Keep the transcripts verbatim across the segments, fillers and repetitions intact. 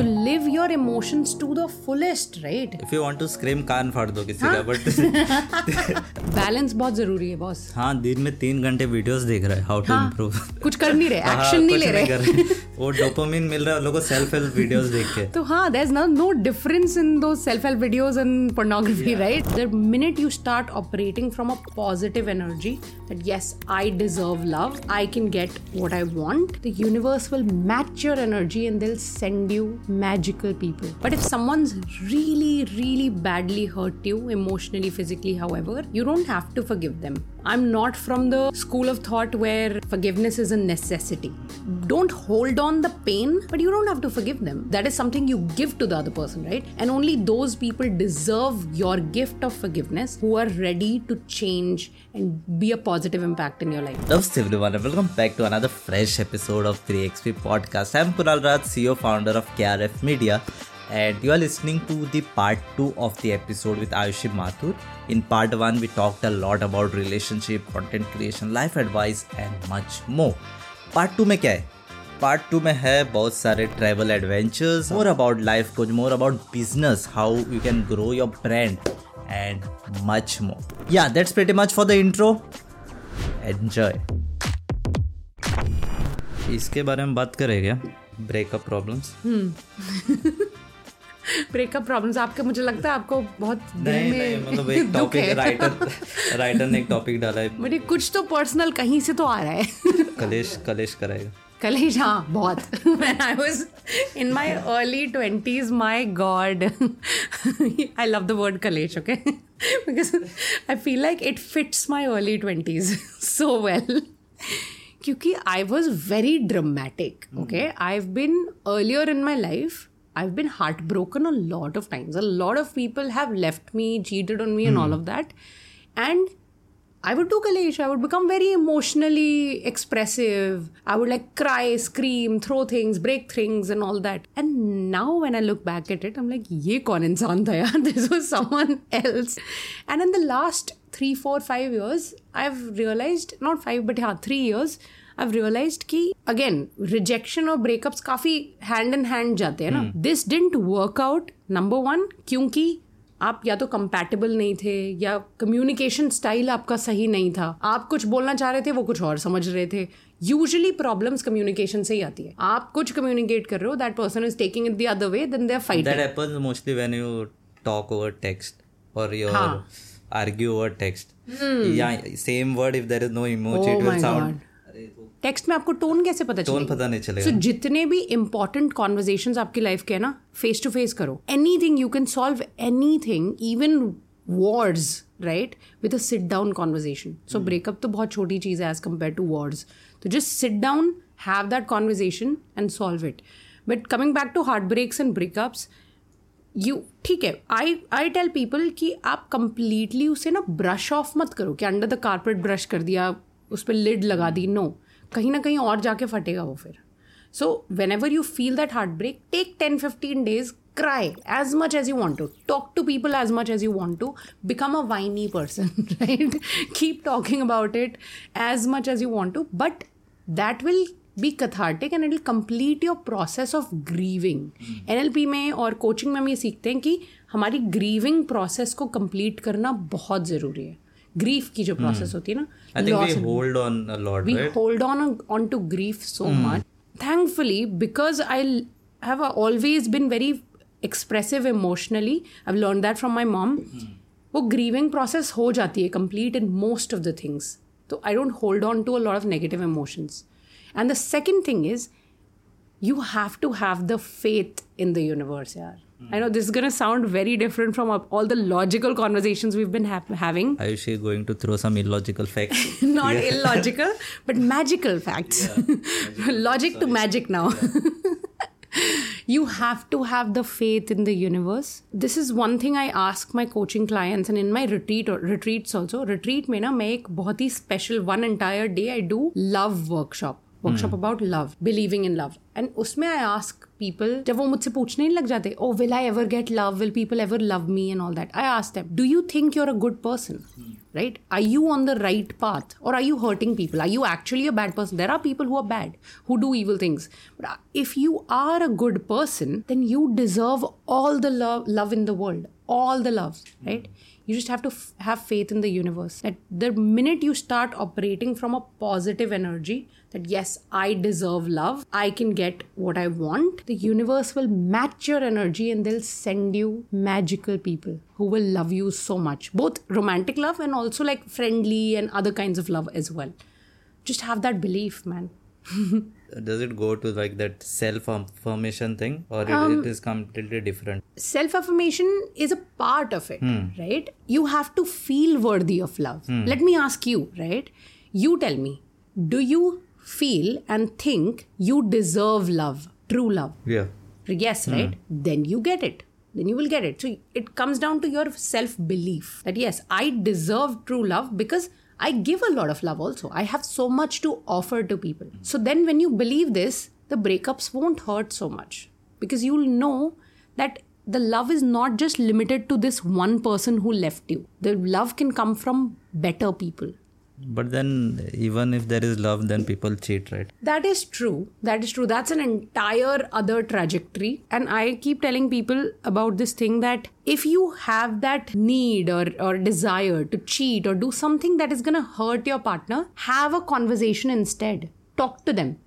to live your emotions to the fullest, right? If you want to scream, कान फाड़ दो किसी का, but balance बहुत जरूरी है boss. हाँ, दिन में तीन घंटे videos देख रहा है, how to improve. कुछ कर नहीं रहे, action नहीं ले रहे. वो dopamine मिल रहा है लोगों self help videos देख के. तो हाँ, there's no no difference in those self help videos and pornography, right? The minute you start operating from a positive energy that yes, I deserve love, I can get what I want, the universe will match your energy and they'll send you magical people. But if someone's really, really badly hurt you, emotionally, physically, however, you don't have to forgive them. I'm not from the school of thought where forgiveness is a necessity. Don't hold on the pain, but you don't have to forgive them. That is something you give to the other person, right? And only those people deserve your gift of forgiveness who are ready to change and be a positive impact in your life. Loves everyone, welcome back to another fresh episode of three X P Podcast. I'm Kunal Raj, C E O, founder of K R F Media. And you are listening to the part two of the episode with Ayushi Mathur. In part one, we talked a lot about relationship, content creation, life advice and much more. Part two में क्या है? Part two में है बहुत सारे travel adventures, more about life coach, more about business, how you can grow your brand and much more. Yeah, that's pretty much for the intro. Enjoy. इसके बारे में बात करेंगे, breakup problems. Hmm. Breakup problems आपके मुझे लगता है आपको बहुत नहीं, नहीं, मतलब एक टॉपिक राइटर राइटर ने एक टॉपिक डाला है मुझे कुछ तो पर्सनल कहीं से तो आ रहा है कलेश कलेश कराएगा कलेश हाँ बहुत When I was in my early twenties, my God, I love the word कलेश, okay? Because I feel like it fits my early twenties so well. क्योंकि I was very dramatic, okay? I've been earlier in my life. I've been heartbroken a lot of times. A lot of people have left me, cheated on me, and mm. all of that. And I would do kalesh. I would become very emotionally expressive. I would like cry, scream, throw things, break things, and all that. And now when I look back at it, I'm like, "Ye kaun insaan tha yaar? This was someone else." And in the last three, four, five years, I've realized, not five, but yeah, three years. I've realized कि again rejection और breakups काफी hand in hand जाते हैं ना. This didn't work out number one क्योंकि आप या तो compatible नहीं थे या communication style आपका सही नहीं था. आप कुछ बोलना चाह रहे थे वो कुछ और समझ रहे थे. Usually problems communication से ही आती है. आप कुछ communicate कर रहे हो that person is taking it the other way then they're fighting. That happens mostly when you talk over text or your हाँ. argue over text. Hmm. Yeah, same word if there is no emoji oh it will sound. God. Text में आपको tone कैसे पता चलेगा? Tone पता नहीं चलेगा. सो so, जितने भी इंपॉर्टेंट कॉन्वर्जेशंस आपकी लाइफ के है ना फेस टू फेस करो. Anything you can solve anything even wars right with a sit down conversation. So breakup तो बहुत छोटी चीज है एज कम्पेयर टू वॉर्स. तो just sit down have that conversation and solve it. But coming back to heart breaks and breakups you ठीक है आई I tell people कि आप कंप्लीटली उसे ना ब्रश ऑफ मत करो कि अंडर द कारपेट ब्रश कर दिया उस पर लिड लगा दी. No no. कहीं ना कहीं और जाके फटेगा वो फिर. So whenever you feel that heart break take ten fifteen days cry as much as you want to talk to people as much as you want to become a whiny person right keep talking about it as much as you want to but that will be cathartic and it will complete your process of grieving. NLP में और coaching में हम ये सीखते हैं कि हमारी grieving process को कंप्लीट करना बहुत ज़रूरी है. ग्रीफ की जो प्रोसेस होती है ना I think we hold on a lot we hold on on to grief so much. Thankfully because I have always been very expressive emotionally I have learn that from my mom. वो grieving process हो जाती है complete in most of the things. तो I don't hold on to a lot of negative emotions. And the second thing is you have to have the faith in the universe यार. I know this is going to sound very different from all the logical conversations we've been ha- having. Ayushi is going to throw some illogical facts. Not yeah. illogical, but magical facts. Yeah. Magical. Logic Sorry. to magic now. Yeah. You have to have the faith in the universe. This is one thing I ask my coaching clients and in my retreat or retreats also. Retreat mein na main ek bahut hi special one entire day I do love workshop. Workshop hmm. about love, believing in love. And उसमें I ask people, जब वो मुझसे पूछने ही लग जाते, oh, will I ever get love? Will people ever love me? And all that. I ask them, do you think you're a good person? Hmm. right? Are you on the right path, or are you hurting people? Are you actually a bad person? There are people who are bad, who do evil things. But if you are a good person, then you deserve all the love, love in the world, all the love, right? You just have to f- have faith in the universe that the minute you start operating from a positive energy, that yes, I deserve love, I can get what I want, the universe will match your energy and they'll send you magical people who will love you so much. Both romantic love and also like friendly and other kinds of love as well. Just have that belief, man. Does it go to like that self-affirmation thing, or it, um, it is completely different? Self-affirmation is a part of it, hmm. right? You have to feel worthy of love. Hmm. Let me ask you, right? You tell me, do you feel and think you deserve love, true love? Yeah. Yes, right? Hmm. Then you get it. Then you will get it. So it comes down to your self-belief that yes, I deserve true love because I give a lot of love also. I have so much to offer to people. So then when you believe this, the breakups won't hurt so much, because you'll know that the love is not just limited to this one person who left you. The love can come from better people. But then even if there is love, then people cheat, right? That is true. That is true. That's an entire other trajectory. And I keep telling people about this thing that if you have that need or, or desire to cheat or do something that is going to hurt your partner, have a conversation instead. Talk to them,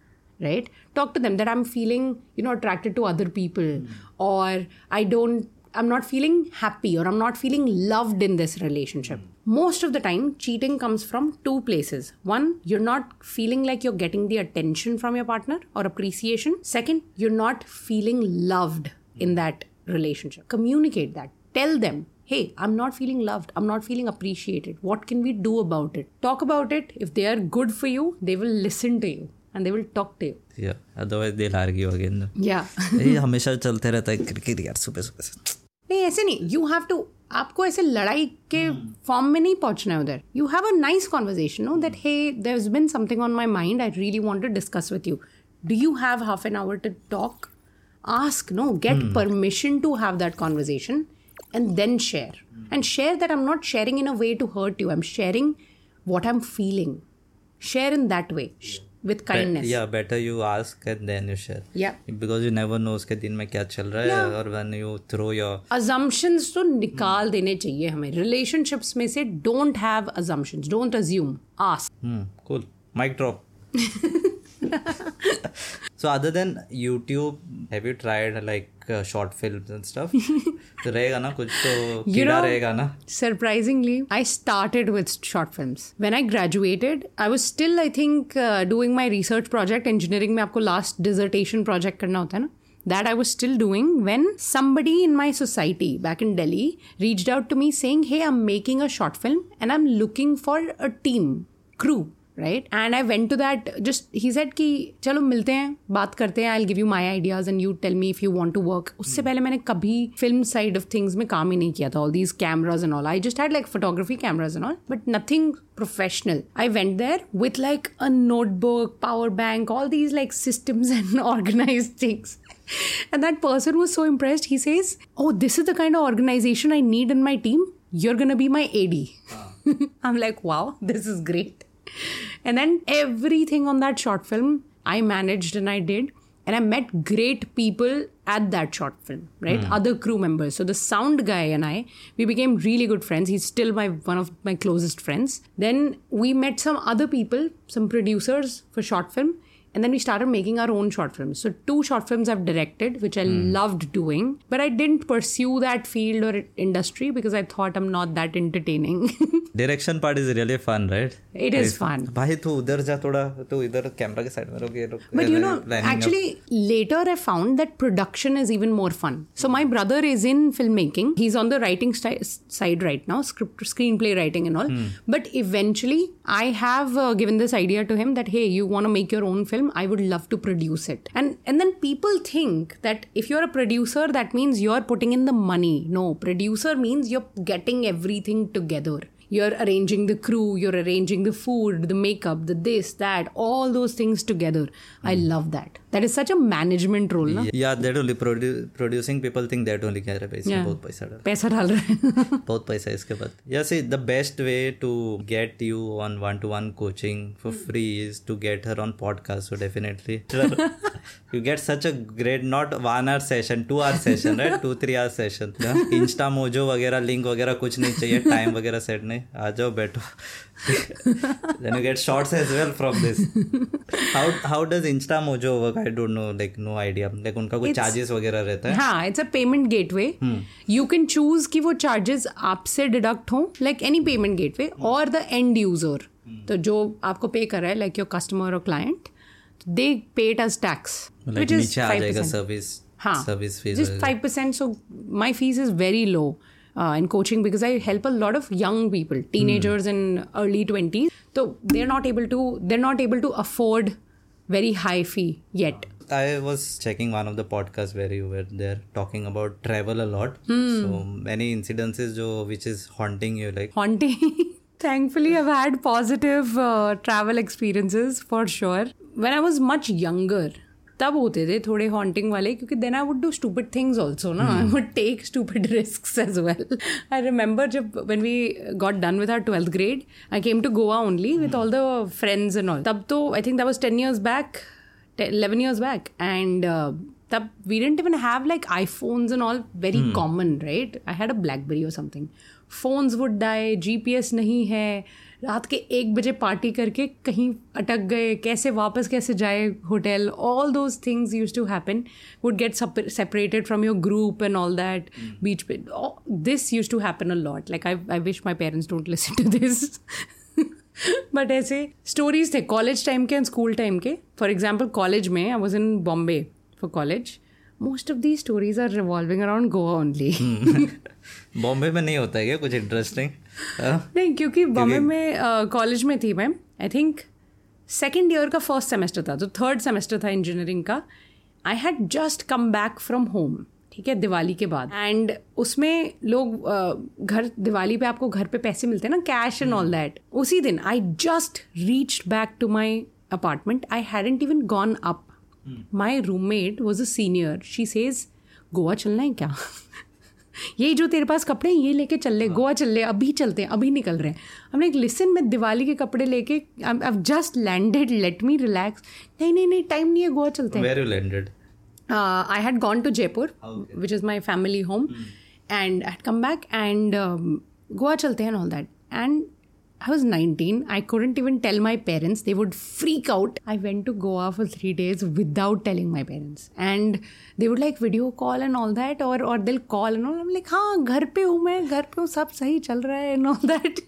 right? Talk to them that I'm feeling, you know, attracted to other people, mm. or I don't, I'm not feeling happy, or I'm not feeling loved in this relationship. Most of the time, cheating comes from two places. One, you're not feeling like you're getting the attention from your partner or appreciation. Second, you're not feeling loved in that relationship. Communicate that. Tell them, hey, I'm not feeling loved. I'm not feeling appreciated. What can we do about it? Talk about it. If they are good for you, they will listen to you. And they will talk to you. Yeah. Otherwise, they'll argue again. Yeah. ये हमेशा चलते रहता है cricket यार सुबह सुबह. नहीं ऐसे नहीं. You have to, आपको ऐसे लड़ाई के फॉर्म में नहीं पहुंचना है उधर. You have a nice conversation, no? That hey, there's been something on my mind. I really want to discuss with you. Do you have half an hour to talk? Ask, no? Get permission to have that conversation, and then share. And share that I'm not sharing in a way to hurt you. I'm sharing what I'm feeling. Share in that way. With kindness. Be- yeah, better you ask and then you share. Yeah. Because you never know उसके दिन में क्या चल रहा है, or when you throw your assumptions तो निकाल hmm. देने चाहिए हमें relationships में से. Don't have assumptions. Don't assume. Ask. Hmm. Cool. Mic drop. So other than YouTube, have you tried like uh, short films and stuff? रहेगा ना कुछ तो कीड़ा रहेगा ना. Surprisingly, I started with short films. When I graduated, I was still, I think, uh, doing my research project. Engineering में आपको last dissertation project करना होता है ना. That I was still doing when somebody in my society back in Delhi reached out to me saying, "Hey, I'm making a short film and I'm looking for a team, crew." Right? And I went to that, just, he said कि चलो मिलते हैं, बात करते हैं, I'll give you my ideas and you tell me if you want to work. उससे पहले मैंने कभी film side of things में काम ही नहीं किया था, all these cameras and all. I just had like photography cameras and all, but nothing professional. I went there with like a notebook, power bank, all these like systems and organized things. And that person was so impressed. He says, oh, this is the kind of organization I need in my team. You're going to be my A D. Wow. I'm like, wow, this is great. And then everything on that short film, I managed and I did. And I met great people at that short film, right? Mm. Other crew members. So the sound guy and I, we became really good friends. He's still my one of my closest friends. Then we met some other people, some producers for short film. And then we started making our own short films. So two short films I've directed, which I mm. loved doing. But I didn't pursue that field or industry because I thought I'm not that entertaining. Direction part is really fun, right? It is fun. भाई तू उधर जा थोड़ा, तू इधर camera के side में रोक ये रोक. But you know, actually later I found that production is even more fun. So my brother is in filmmaking. He's on the writing st- side right now, script, screenplay writing and all. Mm. But eventually I have uh, given this idea to him that hey, you want to make your own film. I would love to produce it. And and then people think that if you're a producer, that means you're putting in the money. No, producer means you're getting everything together. You're arranging the crew, you're arranging the food, the makeup, the this, that, all those things together. Mm. I love that. That is such a management role, na? Yeah, that only produ- producing people think that only kya raha hai, bahut paisa dal. Paisa dal raha. Bahut paisa iske baad. Yeah, see, the best way to get you on one-to-one coaching for free is to get her on podcast. So definitely, you get such a great not one-hour session, two-hour session, right? Two, three-hour session. Yeah? Instamojo वगैरह link वगैरह कुछ नहीं चाहिए, time वगैरह set नहीं. आ जाओ बैठो. Then you get shorts as well from this. How how does Instamojo work? I don't know, like no idea. Like उनका कोई charges वगैरह रहता है? हाँ, it's a payment gateway. Hmm. You can choose कि वो charges आपसे deduct हों, like any payment gateway, hmm. or the end user. Hmm. तो जो आपको pay कर रहा है, like your customer or client, they pay it as tax, like which is five percent. Service, हाँ, service fees just five percent. So my fees is very low. Uh, in coaching, because I help a lot of young people, teenagers and mm. early twenties. So they're not able to they're not able to afford very high fee yet. I was checking one of the podcasts where you were there talking about travel a lot. Mm. So many incidences jo, which is haunting you like. Haunting. Thankfully, I've had positive uh, travel experiences for sure. When I was much younger, तब होते थे थोड़े haunting वाले क्योंकि then I would do stupid things also ना, I would take stupid risks as well. I remember जब when we got done with our twelfth grade, I came to Goa only with all the friends and all. तब तो I think that was ten years back, eleven years back, and uh, तब we didn't even have like iPhones and all very hmm. common, right? I had a BlackBerry or something. Phones would die, G P S नहीं है. रात के एक बजे party करके कहीं अटक गए, कैसे वापस कैसे जाए hotel, all those things used to happen, would get separated from your group and all that, beach पे this used to happen a lot, like I I wish my parents don't listen to this, but ऐसे stories थे college time के and school time के. For example college में I was in Bombay for college. Most of these stories are revolving around Goa only. Bombay में नहीं होता है क्या कुछ इंटरेस्टिंग? नहीं, क्योंकि बॉम्बे में कॉलेज में थी मैं, आई थिंक सेकेंड ईयर का फर्स्ट सेमेस्टर था, तो थर्ड सेमेस्टर था इंजीनियरिंग का. I had just come back from home, ठीक है, दिवाली के बाद. एंड उसमें लोग घर दिवाली पे आपको घर पे पैसे मिलते हैं ना, कैश एंड ऑल दैट. उसी दिन I just reached back to my apartment, I hadn't even gone up. My roommate was a senior. She says, Goa चलना है क्या? यही जो तेरे पास कपड़े हैं ये लेके चल ले, गोवा चल ले, अभी चलते हैं, अभी निकल रहे हैं. हमने एक लिसन में दिवाली के कपड़े लेके, I have just landed, let me relax. नहीं नहीं नहीं, टाइम नहीं है, गोवा चलते हैं. Where you landed? I had gone to Jaipur, okay. which is my family home, mm. and I had come back and um, Goa चलते हैं and all that. And I was nineteen. I couldn't even tell my parents. They would freak out. I went to Goa for three days without telling my parents. And they would like video call and all that. Or, or they'll call and all. I'm like, हाँ, घर पे हूँ मैं, घर पे हूँ, सब सही चल रहा है and all that.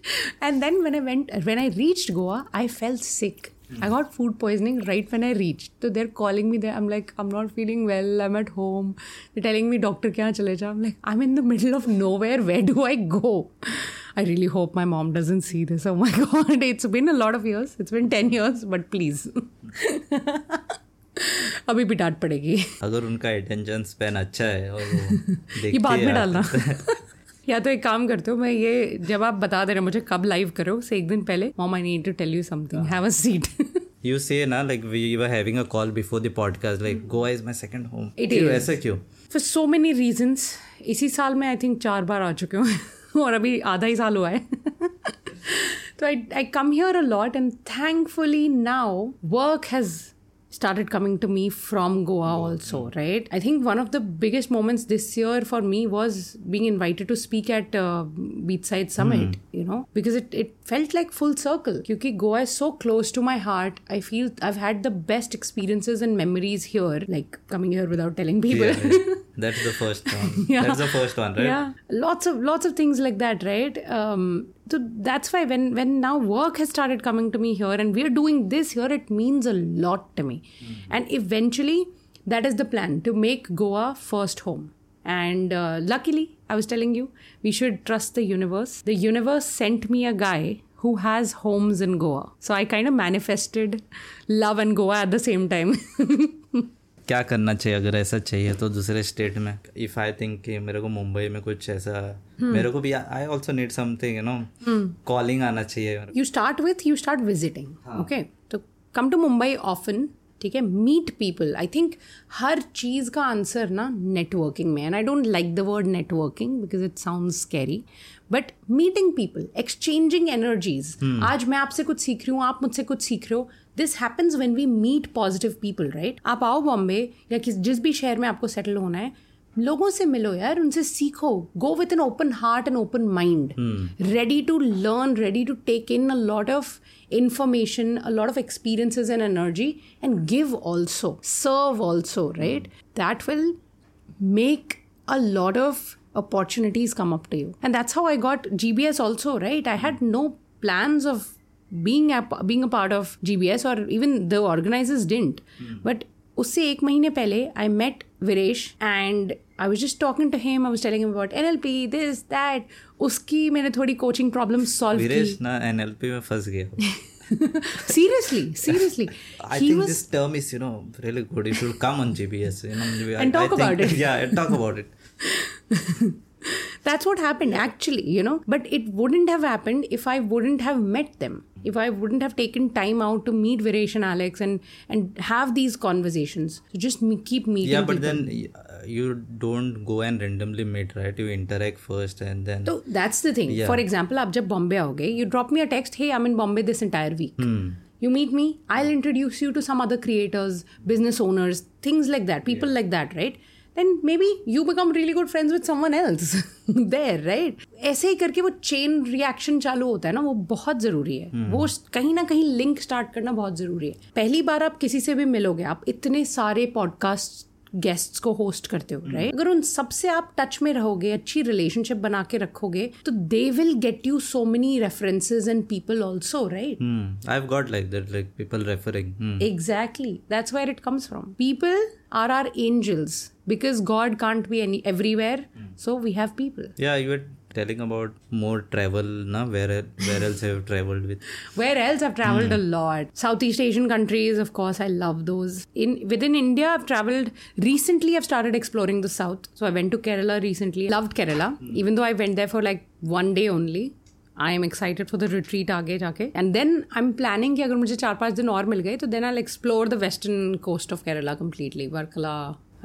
And then when I went, when I reached Goa, I felt sick. Mm. I got food poisoning right when I reached. So they're calling me there. I'm like, I'm not feeling well. I'm at home. They're telling me, doctor क्या चले जा? I'm like, I'm in the middle of nowhere. Where do I go? I really hope my mom doesn't see this. Oh my God, it's been a lot of years. It's been ten years, but please. अभी भी डांट पड़ेगी. अगर उनका attention span अच्छा है और वो ये बाद में डालना. या तो एक काम करते हो, मैं ये जब आप बता दे रहे मुझे कब लाइव करो से एक दिन पहले, Mom, I need to tell you something. Have a seat. You say ना, like we were having a call before the podcast. Like Goa is my second home. It is. ऐसा क्यों? For so many reasons. इसी साल में I think चार बार आ चुके हूँ. और अभी आधा ही साल हुआ है. तो I I come here a lot and thankfully now work has started coming to me from Goa also, right? I think one of the biggest moments this year for me was being invited to speak at uh, Beachside Summit, mm. you know, because it, it felt like full circle. Because Goa is so close to my heart. I feel I've had the best experiences and memories here, like coming here without telling people. Yeah, yeah. That's the first one. yeah. That's the first one, right? Yeah. Lots of, lots of things like that, right? Um, So that's why when when now work has started coming to me here and we're doing this here, it means a lot to me. Mm-hmm. And eventually, that is the plan, to make Goa first home. And uh, luckily, I was telling you, we should trust the universe. The universe sent me a guy who has homes in Goa. So I kind of manifested love and Goa at the same time. क्या करना चाहिए अगर ऐसा चाहिए तो दूसरे state में? If I think कि मेरे को मुंबई में कुछ ऐसा hmm. मेरे को भी I also need something you know calling आना चाहिए. You start with you start visiting, okay, तो कम टू मुंबई ऑफन ठीक है, मीट पीपल. आई थिंक हर चीज़ का आंसर ना नेटवर्किंग में, and I don't like the word networking because it sounds scary, but meeting people, exchanging energies. आज मैं आपसे कुछ सीख रही हूँ, आप मुझसे कुछ सीख रहे हो. This happens when we meet positive people, right. आप आओ बॉम्बे या किस जिस भी शहर में आपको सेटल होना है, लोगों से मिलो यार, उनसे सीखो. Go with an open heart and open mind, ready to learn, ready to take in a lot of information, a lot of experiences and energy, and give also, serve also, right? That will make a lot of opportunities come up to you. And that's how I got G B S also, right? I had no plans of being a, being a part of G B S, or even the organizers didn't. Mm. But उससे एक महीने पहले I met Viresh and I was just talking to him. I was telling him about N L P, this, that. उसकी मैंने थोड़ी coaching problem solve की. Viresh ना N L P में फंस गया. Seriously, seriously. I he think was... this term is, you know, really good. You should come on G B S. You know, and I, talk I about think, it. Yeah, talk about it. That's what happened actually, you know. But it wouldn't have happened if I wouldn't have met them. If I wouldn't have taken time out to meet Viresh and Alex and, and have these conversations. So just me, keep meeting Yeah, but people. Then uh, you don't go and randomly meet, right? You interact first and then... So that's the thing. Yeah. For example, aap jab Bombay aoge, you drop me a text, hey, I'm in Bombay this entire week. Hmm. You meet me, I'll introduce you to some other creators, business owners, things like that, people yeah. like that, right? Then maybe you become really good friends with someone else there, right? ऐसे ही करके वो chain reaction चालू होता है ना, वो बहुत ज़रूरी है. hmm. वो कहीं ना कहीं link start करना बहुत ज़रूरी है. पहली बार आप किसी से भी मिलोगे, आप इतने सारे podcast गेस्ट्स को होस्ट करते हो, राइट. अगर उन सबसे आप टच में रहोगे, अच्छी रिलेशनशिप बना के रखोगे, तो they will get you so many references and people also, right. I have got like that, like people referring. Exactly, that's where it comes from. People are our angels because God can't be any everywhere, so we have people. Yeah, you were telling about more travel, na? Where where else I have traveled with? Where else I've traveled mm. a lot. Southeast Asian countries, of course, I love those. In within India, I've traveled. Recently, I've started exploring the South. So I went to Kerala recently. Loved Kerala, mm. even though I went there for like one day only. I am excited for the retreat आगे जाके. And then I'm planning कि अगर मुझे चार पाँच दिन और मिल गए, तो then I'll explore the western coast of Kerala completely. Varkala,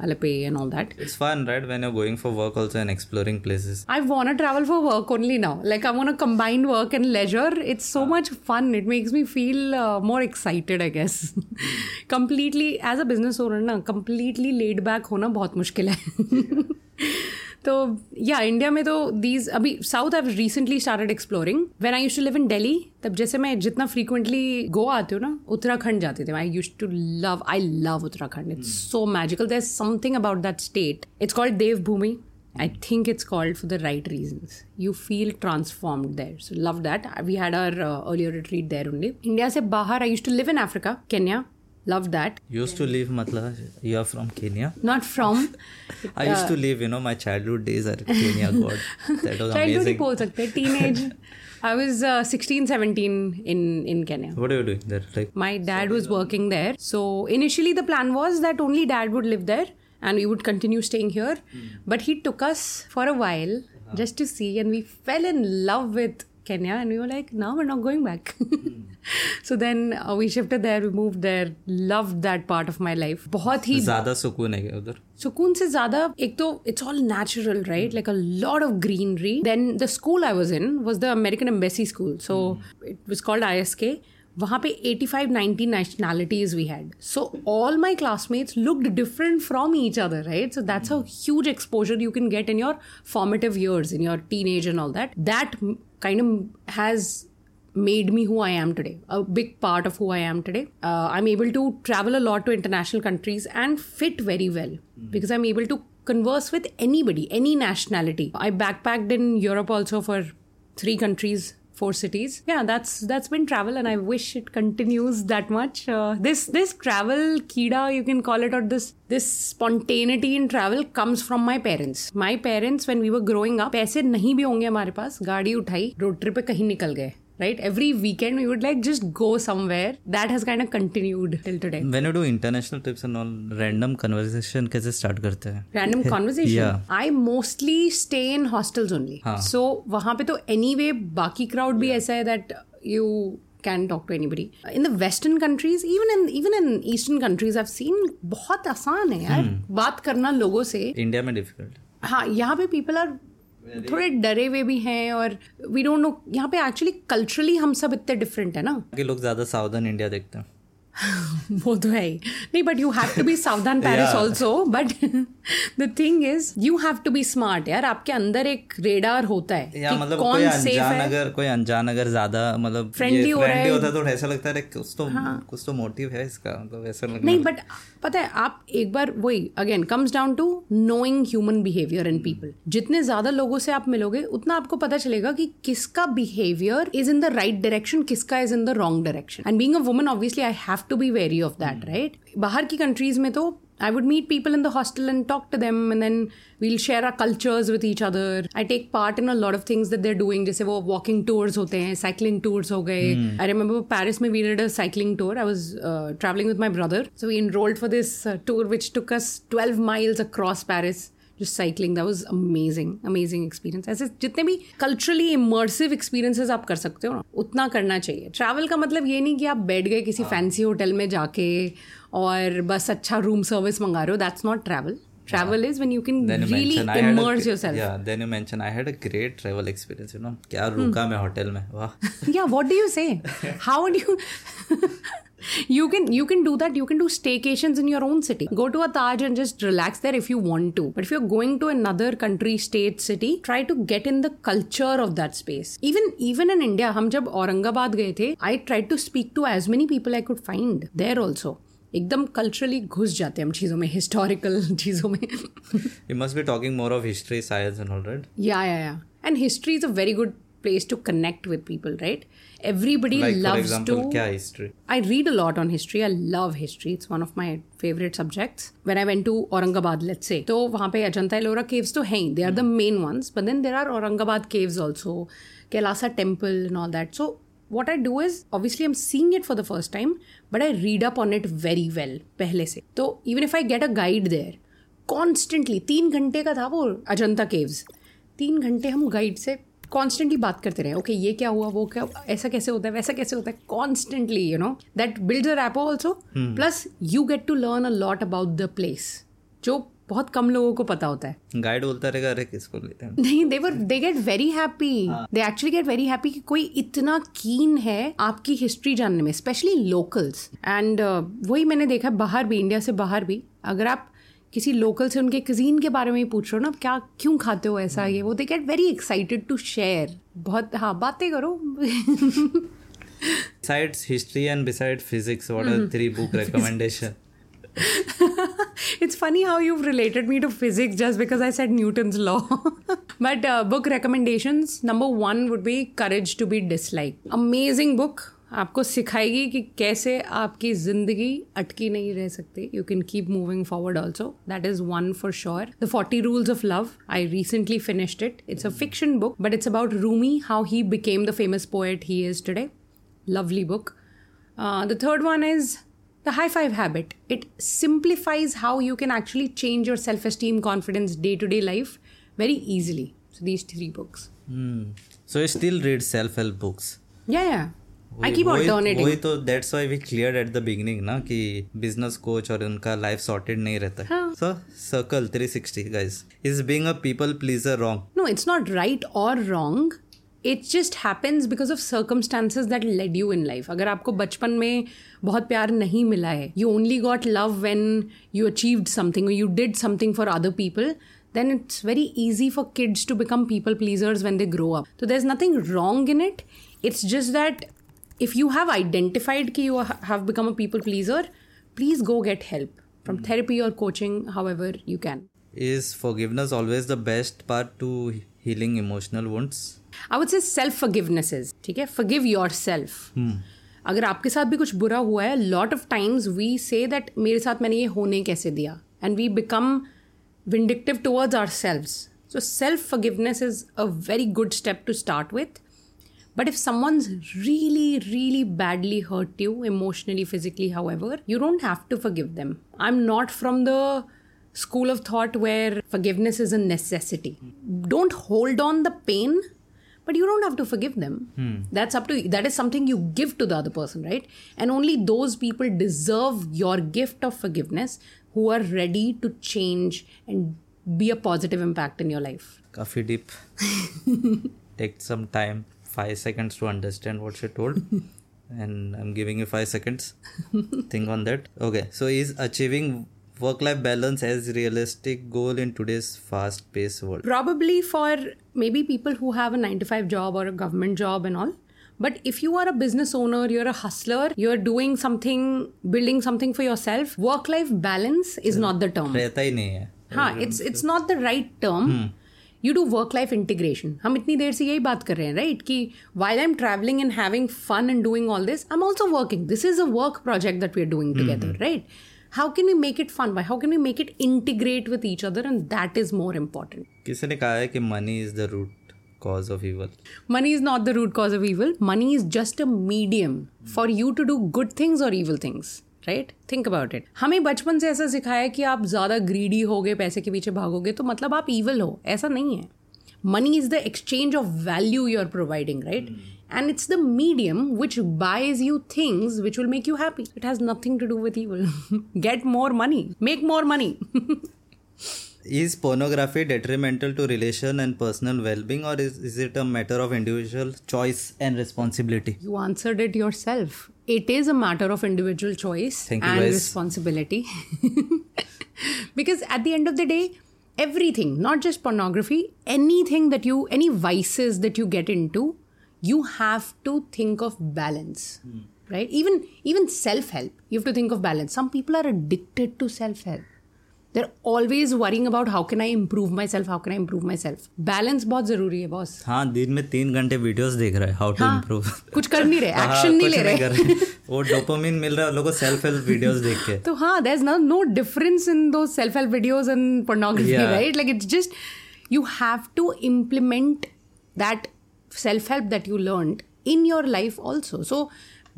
Alepe and all that. It's fun, right? When you're going for work also and exploring places. I want to travel for work only now. Like I want to combine work and leisure. It's so ah. much fun. It makes me feel uh, more excited, I guess. Completely, as a business owner, na, completely laid back hona bahut mushkil hai. तो या India में तो these अभी south I recently started exploring. When I used to live in Delhi, तब जैसे मैं जितना frequently Goa आती हूँ ना, उत्तराखंड जाती थी. I used to love I love Uttarakhand. It's so magical. There is something about that state. It's called Devbhoomi. I think it's called for the right reasons. You feel transformed there. So love that. We had our uh, earlier retreat there only. India से बाहर I used to live in Africa, Kenya. Loved that. Used to live, matlab, you are from Kenya? Not from. I uh, used to live, you know, my childhood days are Kenya, God. That was amazing. Childhood bol sakte, teenage. I was uh, sixteen, seventeen in, in Kenya. What are you doing there? Like, my dad was working there. So initially the plan was that only dad would live there and we would continue staying here. Mm. But he took us for a while uh-huh. just to see, and we fell in love with Kenya, and we were like, no, we're not going back. mm. So then uh, we shifted there, we moved there, loved that part of my life. बहुत ही ज़्यादा सुकून है उधर. सुकून से ज़्यादा एक तो it's all natural, right? Mm. Like a lot of greenery. Then the school I was in was the American Embassy School, so mm. it was called I S K. वहाँ पे eighty-five ninety nationalities we had. So all my classmates looked different from each other, right? So that's how huge exposure you can get in your formative years, in your teenage and all that. That kind of has made me who I am today. A big part of who I am today. Uh, I'm able to travel a lot to international countries and fit very well. Mm-hmm. Because I'm able to converse with anybody, any nationality. I backpacked in Europe also for three countries. Four cities. Yeah, that's that's been travel, and I wish it continues that much. Uh, this this travel kida, you can call it, or this this spontaneity in travel comes from my parents. My parents, when we were growing up, paise nahi bhi honge hamare paas, gaadi uthai, road trip pe kahin nikal gaye. Right? Every weekend we would like just go somewhere. That has kind of continued till today. When you do international trips and all, random conversation kaise start karte hain? Random conversation? Yeah. I mostly stay in hostels only. Haan. So, wahan pe to anyway, baki crowd bhi yeah. aisa hai that you can talk to anybody. In the Western countries, even in even in Eastern countries, I've seen बहुत आसान है यार बात करना लोगों से. India में difficult. हाँ, यहाँ पे people are थोड़े डरे हुए भी हैं और we don't know. यहाँ पे actually culturally हम सब इतने different है ना कि लोग ज़्यादा साउदर्न इंडिया देखते हैं. वो तो है ही नहीं, but you have to be सावधान Paris also. But the thing is you have to be smart यार. आपके अंदर एक रेडार होता है कि मतलब कौन कोई सेफ है. अगर कोई अनजान अगर ज्यादा मतलब फ्रेंडली हो रहा है तो ऐसा लगता है कुछ तो कुछ तो मोटिव है इसका, मतलब ऐसा लगता नहीं. बट पता है आप एक बार वही again comes down to knowing human behaviour and people. जितने ज्यादा लोगों से आप मिलोगे उतना आपको पता चलेगा कि किसका behaviour is in the right direction, किसका is in the wrong direction. And being a woman obviously I have to be wary of that, mm. right? बाहर की countries में तो I would meet people in the hostel and talk to them and then we'll share our cultures with each other. I take part in a lot of things that they're doing, जैसे वो walking tours होते हैं, cycling tours हो गए. mm. I remember Paris में we did a cycling tour. I was uh, traveling with my brother. So we enrolled for this uh, tour which took us twelve miles across Paris. Just cycling, that was amazing, amazing experience. ऐसे जितने भी culturally immersive experiences आप कर सकते हो ना उतना करना चाहिए. Travel का मतलब ये नहीं कि आप बैठ गए किसी fancy hotel में जाके और बस अच्छा room service मंगा रहे हो. That's not travel. Travel is when you can then you really immerse a, yourself. Yeah, then you mentioned I had a great travel experience, you know. क्या रुका मैं hotel में, वाह. Yeah, what do you say? How would you... You can you can do that. You can do staycations in your own city. Go to a Taj and just relax there if you want to. But if you're going to another country, state, city, try to get in the culture of that space. Even even in India, हम जब औरंगाबाद गए थे, I tried to speak to as many people I could find there also. एकदम culturally घुस जाते हैं हम चीज़ों में, हिस्टोरिकल चीज़ों में. You must be talking more of history, science and all that. Yeah, yeah, yeah. And history is a very good place to connect with people, right? Everybody like loves, for example, to kya history? I read a lot on history. I love history. It's one of my favorite subjects. When I went to Aurangabad, let's say, तो वहाँ पे Ajanta Ellora caves तो हैं ही. They are the main ones. But then there are Aurangabad caves also, Kailasa temple and all that. So what I do is, obviously I'm seeing it for the first time, but I read up on it very well पहले से. तो even if I get a guide there, constantly तीन घंटे का था वो Ajanta caves. तीन घंटे हम guide से कॉन्स्टेंटली बात करते रहे. ओके okay, ये क्या हुआ, वो क्या, ऐसा कैसे होता है, वैसा कैसे होता है, constantly. You know that builds a rapport also. Plus you get to learn a lot about the place जो बहुत कम लोगों को पता होता है. गाइड बोलता रहेगा अरे किसको लेते हैं. नहीं, they were they get very happy. They actually get very happy कि कोई इतना कीन है आपकी हिस्ट्री जानने में, स्पेशली लोकल्स. एंड वही मैंने देखा बाहर भी, इंडिया से बाहर भी, अगर आप किसी लोकल से उनके क्विजीन के बारे में ही पूछ रहे हो ना, क्या क्यों खाते हो ऐसा, ये वो, they get very excited to share. बहुत हाँ बातें करो. Besides history and besides physics, what are three book recommendation? It's funny how you've related me to physics just because I said Newton's law. But uh, book recommendations, number one would be Courage to be Disliked. Amazing book. आपको सिखाएगी कि कैसे आपकी ज़िंदगी अटकी नहीं रह सकती. You can keep moving forward also. That is one for sure. The forty rules of love, I recently finished it. It's a fiction book but it's about Rumi, how he became the famous poet he is today. Lovely book. The third one is the high five habit. It simplifies how you can actually change your self esteem, confidence, day to day life very easily. So these three books. So you still read self help books? Yeah yeah I keep alternating. वही तो, that's why we cleared at the beginning ना कि business coach और उनका life sorted नहीं रहता है. हाँ. So circle three sixty guys is being a people pleaser wrong? No, it's not right or wrong. It just happens because of circumstances that led you in life. अगर आपको बचपन में बहुत प्यार नहीं मिला है, you only got love when you achieved something or you did something for other people, then it's very easy for kids to become people pleasers when they grow up. So there's nothing wrong in it. It's just that if you have identified that you have become a people pleaser, please go get help from therapy or coaching, however you can. Is forgiveness always the best part to healing emotional wounds? I would say self-forgiveness is. ठीक है, forgive yourself. Hmm. अगर आपके साथ भी कुछ बुरा हुआ है, lot of times we say that मेरे साथ मैंने ये होने कैसे दिया, and we become vindictive towards ourselves. So self-forgiveness is a very good step to start with. But if someone's really, really badly hurt you, emotionally, physically, however, you don't have to forgive them. I'm not from the school of thought where forgiveness is a necessity. Don't hold on the pain, But you don't have to forgive them. Hmm. That's up to, that is something you give to the other person, right? And only those people deserve your gift of forgiveness who are ready to change and be a positive impact in your life. Coffee dip. Take some time, five seconds to understand what she told. And I'm giving you five seconds. Think on that. Okay. So is achieving work-life balance as a realistic goal in today's fast-paced world? Probably for maybe people who have a nine to five job or a government job and all. But if you are a business owner, you're a hustler, you're doing something, building something for yourself, work-life balance is not the term. Haan, it's it's not the right term. Hmm. You do work-life integration. हम इतनी देर से यही बात कर रहे हैं, right? कि while I'm traveling and having fun and doing all this, I'm also working. This is a work project that we're doing together, mm-hmm. right? How can we make it fun? How can we make it integrate with each other? And that is more important. किसी ने कहा है कि money is the root cause of evil. Money is not the root cause of evil. Money is just a medium mm-hmm. for you to do good things or evil things. Right think about it हमें बचपन से ऐसा सिखाया कि आप ज़्यादा greedy होगे पैसे के पीछे भागोगे तो मतलब आप ईवल हो ऐसा नहीं है money is the exchange of value you are providing right and it's the medium which buys you things which will make you happy it has nothing to do with evil get more money make more money Is pornography detrimental to relation and personal well-being or is, is it a matter of individual choice and responsibility? You answered it yourself. It is a matter of individual choice Thank and you guys. responsibility. Because at the end of the day, everything, not just pornography, anything that you, any vices that you get into, you have to think of balance. Hmm. Right? Even, even self-help, you have to think of balance. Some people are addicted to self-help. They're always worrying about how can I improve myself, how can I improve myself. Balance बहुत ज़रूरी है boss. हाँ दिन में तीन घंटे videos देख रहा है how to improve. कुछ कर नहीं रहे, action नहीं ले रहे. वो dopamine मिल रहा है लोगों self help videos देख के. तो हाँ there's no no difference in those self help videos and pornography yeah. right? Like it's just you have to implement that self help that you learned in your life also. So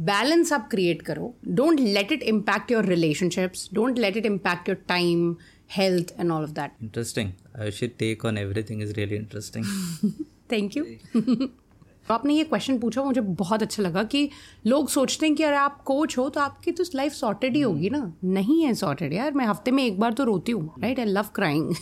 balance आप create करो don't let it impact your relationships don't let it impact your time health and all of that interesting I should take on everything is really interesting thank you आपने ये question पूछा मुझे बहुत अच्छा लगा कि लोग सोचते हैं कि अरे आप कोच हो तो आपकी तो लाइफ सॉर्टेड ही होगी ना नहीं है सॉर्टेड यार मैं हफ्ते में एक बार तो रोती हूँ right I love crying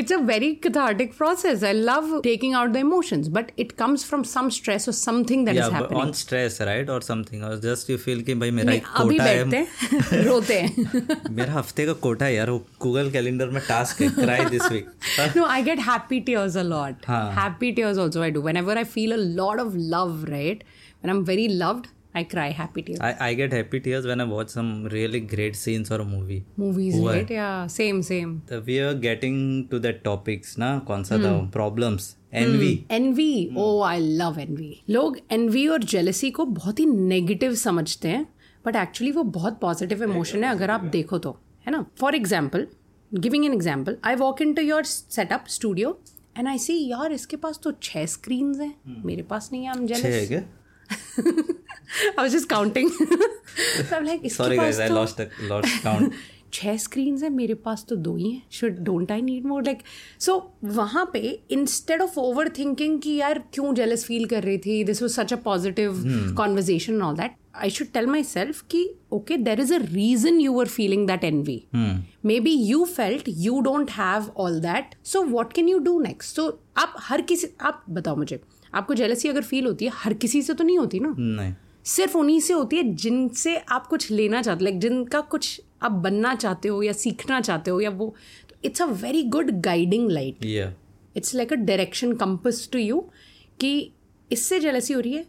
It's a very cathartic process. I love taking out the emotions, but it comes from some stress or something that yeah, is happening. Yeah, on stress, right? Or something. Or just you feel कि भाई मेरा एक कोटा है. अभी बैठते हैं, रोते हैं. मेरा हफ्ते का कोटा है यार. Google Calendar में task है. Cry this week. No, I get happy tears a lot. हाँ. Happy tears also I do. Whenever I feel a lot of love, right? When I'm very loved, I cry happy tears. I, I get happy tears when I watch some really great scenes or a movie. Movies, Who right? Are, yeah, same, same. The, we are getting to the topics, na? Konsa mm. the problems. Envy. Mm. Envy. Mm. Oh, I love envy. लोग envy और jealousy को बहुत ही negative समझते हैं, but actually वो बहुत positive emotion है अगर आप देखो तो, है ना? For example, giving an example, I walk into your setup studio and I see यार इसके पास तो छह screens हैं, mm. मेरे पास नहीं है, I'm jealous. छह है क्या? I was just counting. So I'm like, Sorry guys, I lost the lost count. छह screens हैं मेरे पास तो दो ही हैं. Should don't I need more? Like so वहाँ पे instead of overthinking कि यार क्यों jealous feel कर रही थी. This was such a positive hmm. conversation and all that. I should tell myself कि okay there is a reason you were feeling that envy. Hmm. Maybe you felt you don't have all that. So what can you do next? So आप हर किसी आप बताओ मुझे आपको jealousy अगर feel होती है हर किसी से तो नहीं होती ना नहीं सिर्फ उन्हीं से होती है जिनसे आप कुछ लेना चाहते हो like, जिनका कुछ आप बनना चाहते हो या सीखना चाहते हो या वो it's a very good guiding light it's like a direction compass to you कि इससे जेलसी हो रही है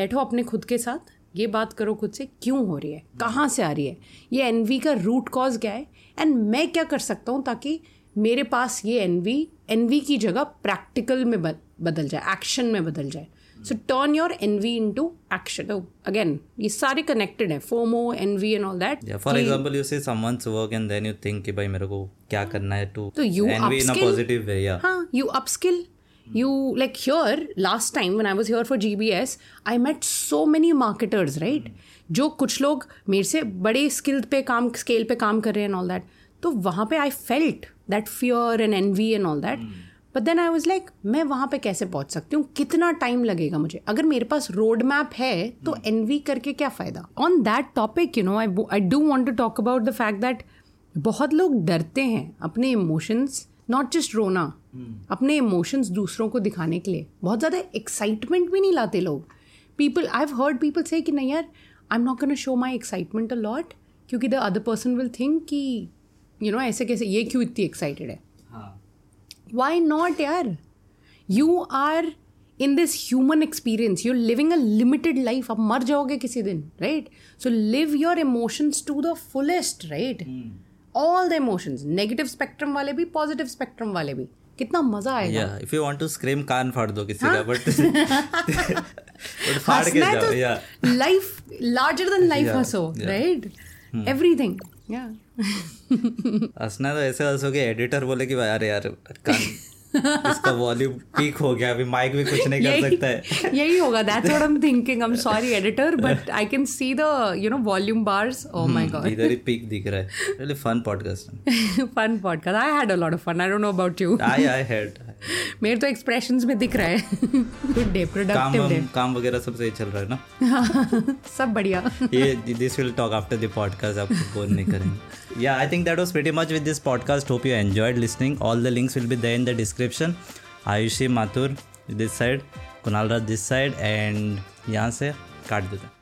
बैठो अपने खुद के साथ ये बात करो खुद से क्यों हो रही है yeah. कहाँ से आ रही है ये एनवी का रूट कॉज क्या है एंड मैं क्या कर सकता हूँ ताकि मेरे पास ये एनवी एनवी की जगह प्रैक्टिकल में बन बदल जाए एक्शन में बदल जाए so turn your envy into action again ये सारे कनेक्टेड है FOMO envy and all that for example you see someone's work and then you think कि भाई मेरे को क्या करना है to envy in a positive way या हां you upskill You, like here, last time when I was here for G B S, I met so many marketers, right? Mm-hmm. जो कुछ लोग मेरे से बड़े स्किल पे काम स्केल पे काम कर रहे हैं and all that. तो वहाँ पे I felt that fear and envy and all that. Mm-hmm. But then I was like मैं वहाँ पे कैसे पहुँच सकती हूँ, कितना टाइम लगेगा मुझे, अगर मेरे पास रोड मैप है तो एनवी करके क्या फ़ायदा. On that topic you know I I do want to talk about the fact that बहुत लोग डरते हैं अपने इमोशंस, नॉट जस्ट रोना, अपने इमोशंस दूसरों को दिखाने के लिए बहुत ज़्यादा एक्साइटमेंट भी नहीं लाते लोग. People I have heard people से कि नहीं यार I am not gonna show my excitement a lot क्योंकि the other person will think कि यू नो ऐसे कैसे, ये क्यों इतनी एक्साइटेड है. Why not, यार? You are in this human experience. You're living a limited life. आप मर जाओगे किसी दिन, right? So live your emotions to the fullest, right? Hmm. All the emotions. Negative spectrum वाले भी, positive spectrum वाले भी. कितना मजा आएगा. Yeah, if you want to scream, कान फाड़ दो किसी का, but but फाड़ के जाओ. Yeah. Life larger than life हंसो, yeah, yeah. right? Hmm. Everything. Yeah. हंसना तो ऐसे हंसो कि एडिटर बोले कि यार यार इसका वॉल्यूम पीक हो गया, अभी माइक भी कुछ नहीं कर सकता है. यही होगा. That's what I am thinking. I am sorry editor but I can see the you know volume bars. Oh my God, इधर ही पीक दिख रहा है. Really fun podcast. Fun podcast. I had a lot of fun. I don't know about you. I I had. मेरे तो expressions में दिख रहा है. Good day, productive day. काम वगैरह सब सही चल रहा है ना? सब बढ़िया. ये this will talk after the podcast. आप फोन नहीं करेंगे. या I think that was pretty much with this podcast. Hope you enjoyed listening. All the links will be there in the description. Ayushi Mathur this side, Kunal Raj this side, and यहाँ से काट देते हैं.